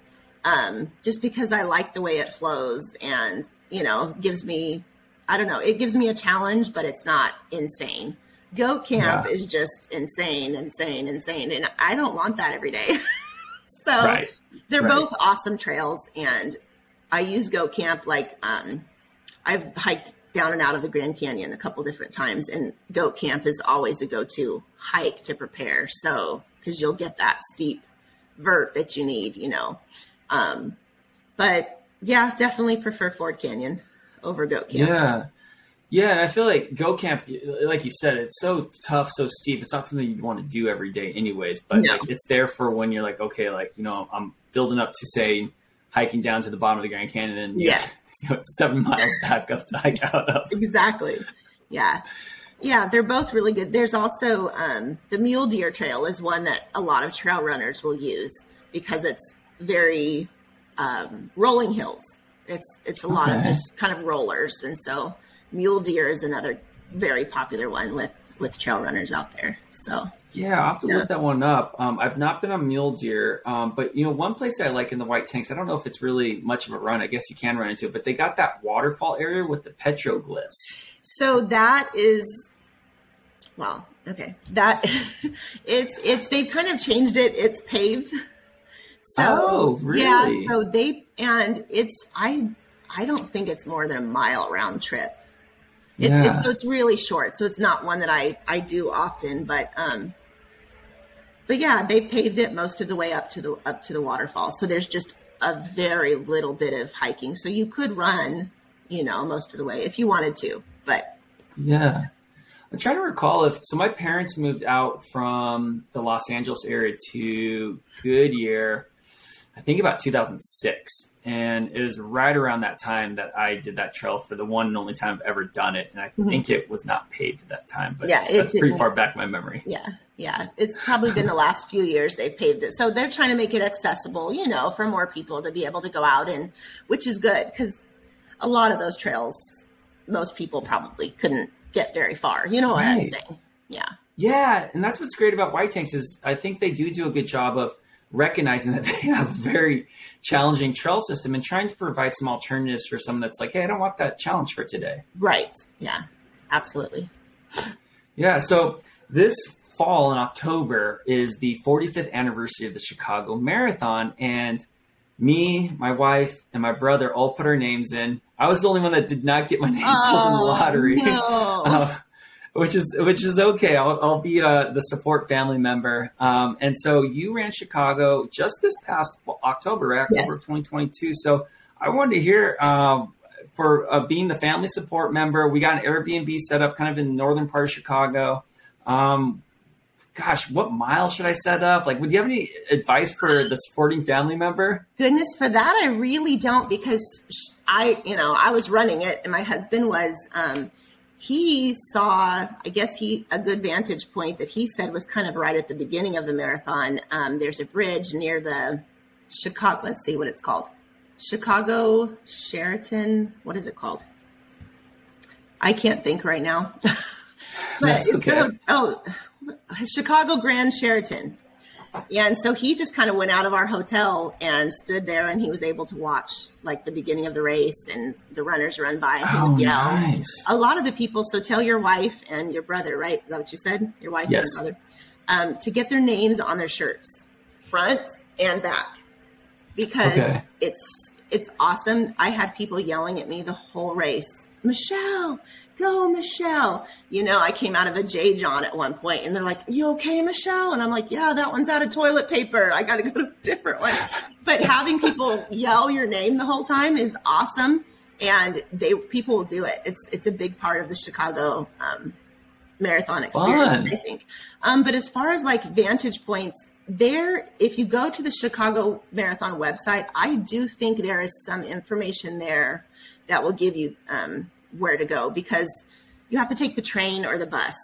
Just because I like the way it flows and, you know, gives me, I don't know, it gives me a challenge, but it's not insane. Goat Camp is just insane. And I don't want that every day. So they're both awesome trails. And I use Goat Camp like, I've hiked down and out of the Grand Canyon a couple different times, and Goat Camp is always a go-to hike to prepare. So, because you'll get that steep vert that you need, you know. But yeah, definitely prefer Ford Canyon over Goat Camp. Yeah. And I feel like Goat Camp, like you said, it's so tough, so steep. It's not something you want to do every day anyways, but like, it's there for when you're like, okay, like, you know, I'm building up to say hiking down to the bottom of the Grand Canyon and 7 miles back up to hike out of. Exactly. Yeah. Yeah. They're both really good. There's also the Mule Deer Trail is one that a lot of trail runners will use because it's very rolling hills. It's a lot of just kind of rollers. And so Mule Deer is another very popular one with trail runners out there. So yeah, I'll have to look that one up. I've not been on Mule Deer, but you know, one place I like in the White Tanks, I don't know if it's really much of a run. I guess you can run into it, but they got that waterfall area with the petroglyphs. So that is, well, okay. That it's, they've kind of changed it. It's paved. So really? Yeah. So I don't think it's more than a mile round trip. It's really short. So it's not one that I do often, but yeah, they paved it most of the way up to the waterfall. So there's just a very little bit of hiking. So you could run, you know, most of the way if you wanted to, but yeah, I'm trying to recall so my parents moved out from the Los Angeles area to Goodyear, I think about 2006. And it was right around that time that I did that trail for the one and only time I've ever done it. And I think it was not paved at that time, but that's pretty far back in my memory. Yeah. It's probably been the last few years they've paved it. So they're trying to make it accessible, you know, for more people to be able to go out and, which is good because a lot of those trails, most people probably couldn't get very far. You know what I'm saying? Yeah. Yeah. And that's what's great about White Tanks is I think they do a good job of recognizing that they have a very challenging trail system and trying to provide some alternatives for someone that's like, hey, I don't want that challenge for today. Right. Yeah, absolutely. Yeah. So this fall in October is the 45th anniversary of the Chicago Marathon. And me, my wife, and my brother all put our names in. I was the only one that did not get my name pulled in the lottery, no. Which is okay. I'll be the support family member. And so you ran Chicago just this past October, right? October of 2022. So I wanted to hear for being the family support member, we got an Airbnb set up kind of in the northern part of Chicago. Gosh, what miles should I set up? Like, would you have any advice for the supporting family member? Goodness, for that, I really don't because I was running it and my husband was, he saw, I guess a good vantage point that he said was kind of right at the beginning of the marathon. There's a bridge near the Chicago, let's see what it's called. Chicago Sheraton, what is it called? I can't think right now. But it's okay. Chicago Grand Sheraton. And so he just kind of went out of our hotel and stood there and he was able to watch like the beginning of the race and the runners run by and he would yell. Nice. A lot of the people, so tell your wife and your brother, right? Is that what you said? Your wife and your brother, to get their names on their shirts, front and back, because it's It's awesome. I had people yelling at me the whole race. Michelle, go Michelle. You know, I came out of a J. John at one point and they're like, you okay, Michelle? And I'm like, yeah, that one's out of toilet paper. I got to go to a different one. But having people yell your name the whole time is awesome. And people will do it. It's a big part of the Chicago marathon experience, I think. But as far as like vantage points, if you go to the Chicago Marathon website, I do think there is some information there that will give you where to go, because you have to take the train or the bus.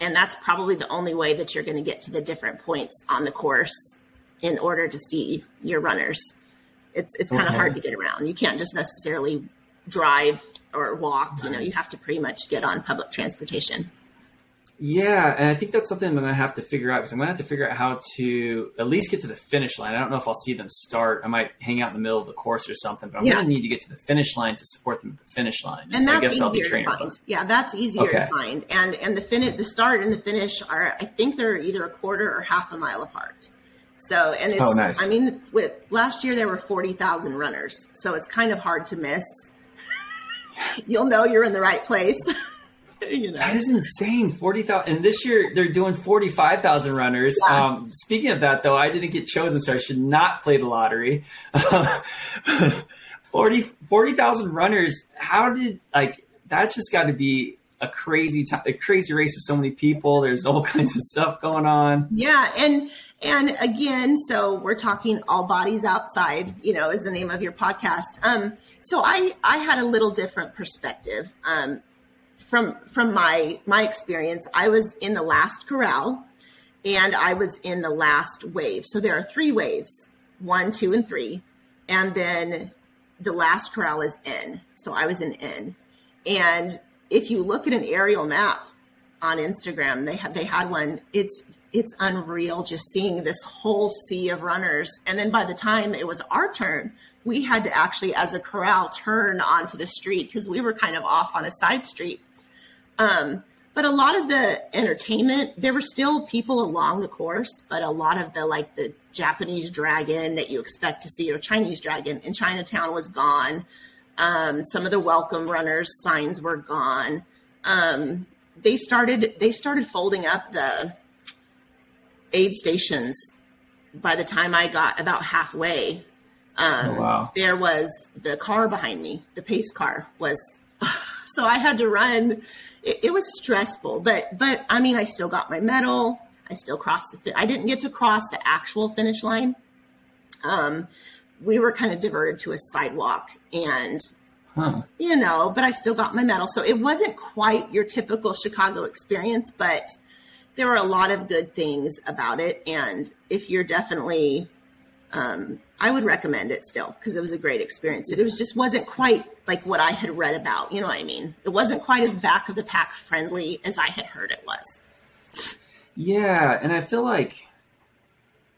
And that's probably the only way that you're going to get to the different points on the course in order to see your runners. It's kind of hard to get around. You can't just necessarily drive or walk. You know, you have to pretty much get on public transportation. Yeah, and I think that's something I'm going to have to figure out, because I'm going to have to figure out how to at least get to the finish line. I don't know if I'll see them start. I might hang out in the middle of the course or something, but I'm going to need to get to the finish line to support them at the finish line. And so I guess I'll be training. Yeah, that's easier to find. And the start and the finish are, I think they're either a quarter or half a mile apart. So, and it's, I mean, last year there were 40,000 runners, so it's kind of hard to miss. You'll know you're in the right place. You know. That is insane. 40,000. And this year they're doing 45,000 runners. Yeah. Speaking of that though, I didn't get chosen, so I should not play the lottery. 40,000 runners. How did, that's just gotta be a crazy time, a crazy race with so many people. There's all kinds of stuff going on. Yeah. And again, so we're talking All Bodies Outside, you know, is the name of your podcast. So I had a little different perspective. From my experience, I was in the last corral and I was in the last wave. So there are three waves, 1, 2, and 3. And then the last corral is N. So I was in N. And if you look at an aerial map on Instagram, they had one. It's unreal just seeing this whole sea of runners. And then by the time it was our turn, we had to actually, as a corral, turn onto the street because we were kind of off on a side street. But a lot of the entertainment, there were still people along the course, but a lot of the Japanese dragon that you expect to see, or Chinese dragon in Chinatown, was gone. Some of the welcome runners signs were gone. They started folding up the aid stations by the time I got about halfway. There was the car behind me, the pace car was, so I had to run. It was stressful, but I mean, I still got my medal. I still crossed I didn't get to cross the actual finish line. We were kind of diverted to a sidewalk and, you know, but I still got my medal. So it wasn't quite your typical Chicago experience, but there were a lot of good things about it. And if you're definitely, I would recommend it still, because it was a great experience. It was just wasn't quite like what I had read about. You know what I mean? It wasn't quite as back of the pack friendly as I had heard it was. Yeah. And I feel like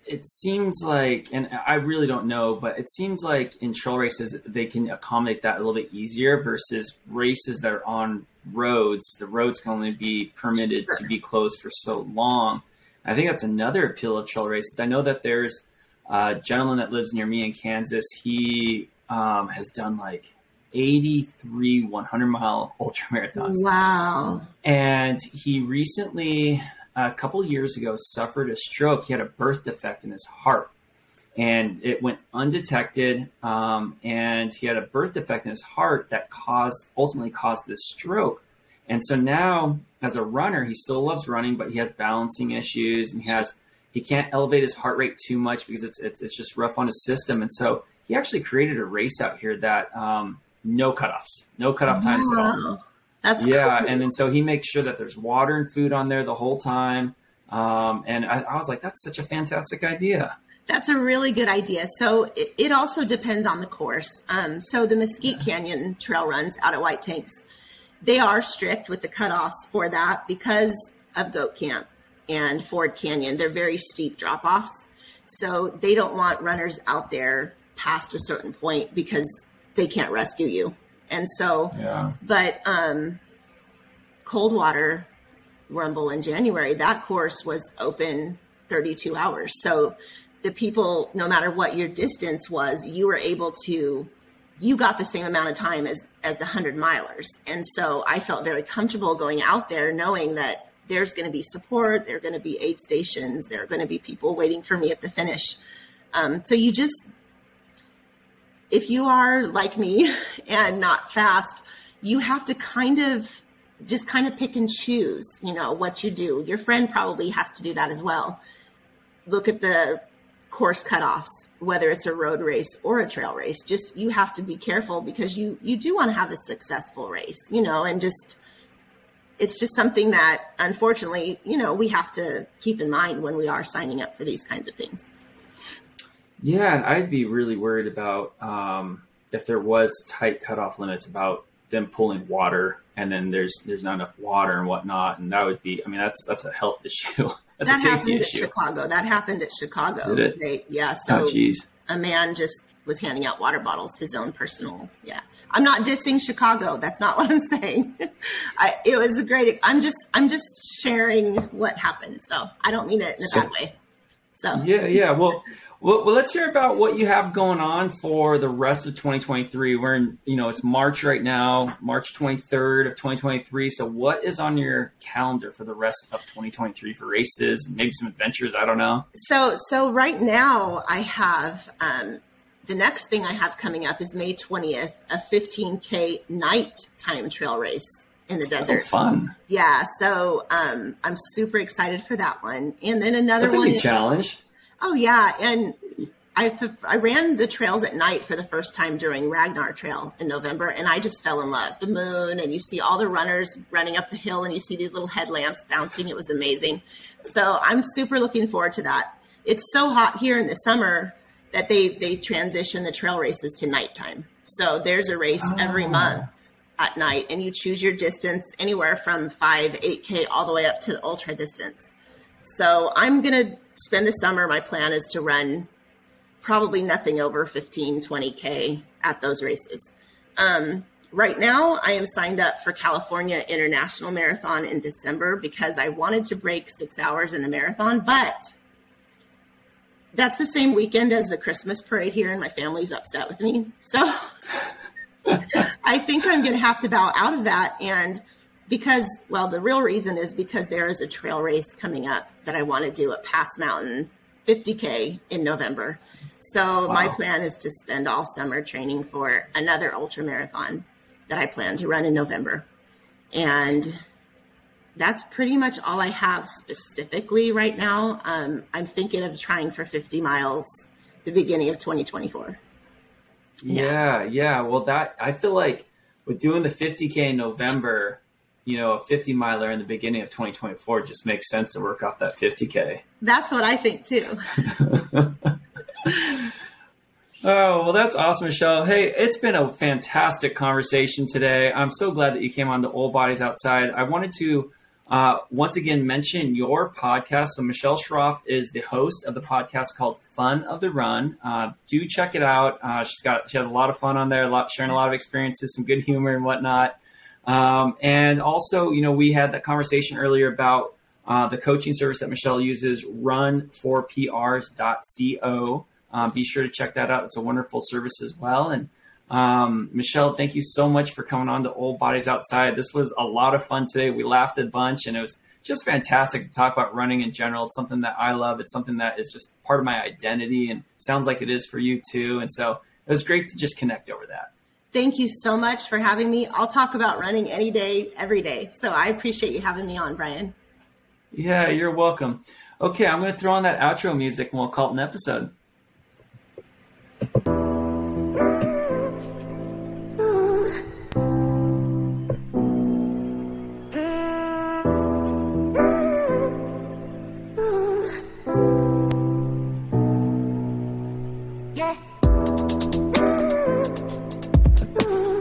it seems like, and I really don't know, but it seems like in trail races, they can accommodate that a little bit easier versus races that are on roads. The roads can only be permitted to be closed for so long. I think that's another appeal of trail races. I know that there's a gentleman that lives near me in Kansas. He has done 83 100-mile ultra marathons. Wow. And he recently, a couple years ago, suffered a stroke. He had a birth defect in his heart and it went undetected. And he had a birth defect in his heart that ultimately caused this stroke. And so now as a runner, he still loves running, but he has balancing issues and he can't elevate his heart rate too much because it's just rough on his system. And so he actually created a race out here that, no cutoff times at all. That's cool. And then so he makes sure that there's water and food on there the whole time. And I was like, that's such a fantastic idea. That's a really good idea. So it also depends on the course. So the Mesquite Canyon trail runs out at White Tanks, they are strict with the cutoffs for that because of Goat Camp and Ford Canyon. They're very steep drop-offs. So they don't want runners out there past a certain point because they can't rescue you. And so, but Coldwater Rumble in January, that course was open 32 hours. So the people, no matter what your distance was, you were able to, you got the same amount of time as the 100 milers. And so I felt very comfortable going out there knowing that there's going to be support. There are going to be aid stations. There are going to be people waiting for me at the finish. So you just, if you are like me and not fast, you have to kind of pick and choose, you know, what you do. Your friend probably has to do that as well. Look at the course cutoffs, whether it's a road race or a trail race. Just, you have to be careful because you do want to have a successful race, you know, and just, it's just something that, unfortunately, you know, we have to keep in mind when we are signing up for these kinds of things. Yeah. And I'd be really worried about, if there was tight cutoff limits, about them pulling water and then there's not enough water and whatnot. And that would be, I mean, that's a health issue. That's that a safety issue. That happened at Chicago. Did it? Yeah. So a man just was handing out water bottles, his own personal. Yeah. I'm not dissing Chicago. That's not what I'm saying. It was a great, I'm just sharing what happened. So I don't mean it in a bad way. So yeah. Well, let's hear about what you have going on for the rest of 2023. We're in, you know, it's March right now, March 23rd of 2023. So what is on your calendar for the rest of 2023 for races, maybe some adventures? I don't know. So right now I have, the next thing I have coming up is May 20th, a 15K nighttime trail race in the desert. Oh, fun. Yeah. So, I'm super excited for that one. And then another one. That's a big challenge. Oh yeah, and I ran the trails at night for the first time during Ragnar Trail in November, and I just fell in love. The moon, and you see all the runners running up the hill, and you see these little headlamps bouncing. It was amazing. So I'm super looking forward to that. It's so hot here in the summer that they transition the trail races to nighttime. So there's a race every month at night, and you choose your distance anywhere from 5, 8K, all the way up to the ultra distance. So I'm going to spend the summer. My plan is to run probably nothing over 15, 20K at those races. Right now I am signed up for California International Marathon in December because I wanted to break 6 hours in the marathon, but that's the same weekend as the Christmas parade here and my family's upset with me. So I think I'm going to have to bow out of that. And because, well, the real reason is because there is a trail race coming up that I want to do at Pass Mountain 50K in November. So my plan is to spend all summer training for another ultra marathon that I plan to run in November. And that's pretty much all I have specifically right now. I'm thinking of trying for 50 miles the beginning of 2024. Yeah. Well, that, I feel like with doing the 50K in November, you know, a 50 miler in the beginning of 2024 just makes sense to work off that 50K. That's what I think too. Oh, well, that's awesome, Michelle. Hey, it's been a fantastic conversation today. I'm so glad that you came on to All Bodies Outside. I wanted to once again mention your podcast. So Michelle Schroff is the host of the podcast called Fun of the Run. Do check it out. She has a lot of fun on there, sharing a lot of experiences, some good humor and whatnot. And also, you know, we had that conversation earlier about the coaching service that Michelle uses, Run4PRs.co. Be sure to check that out. It's a wonderful service as well. And Michelle, thank you so much for coming on to Old Bodies Outside. This was a lot of fun today. We laughed a bunch, and it was just fantastic to talk about running in general. It's something that I love. It's something that is just part of my identity, and sounds like it is for you too. And so it was great to just connect over that. Thank you so much for having me. I'll talk about running any day, every day. So I appreciate you having me on, Brian. Yeah, you're welcome. Okay, I'm going to throw on that outro music and we'll call it an episode. Yeah.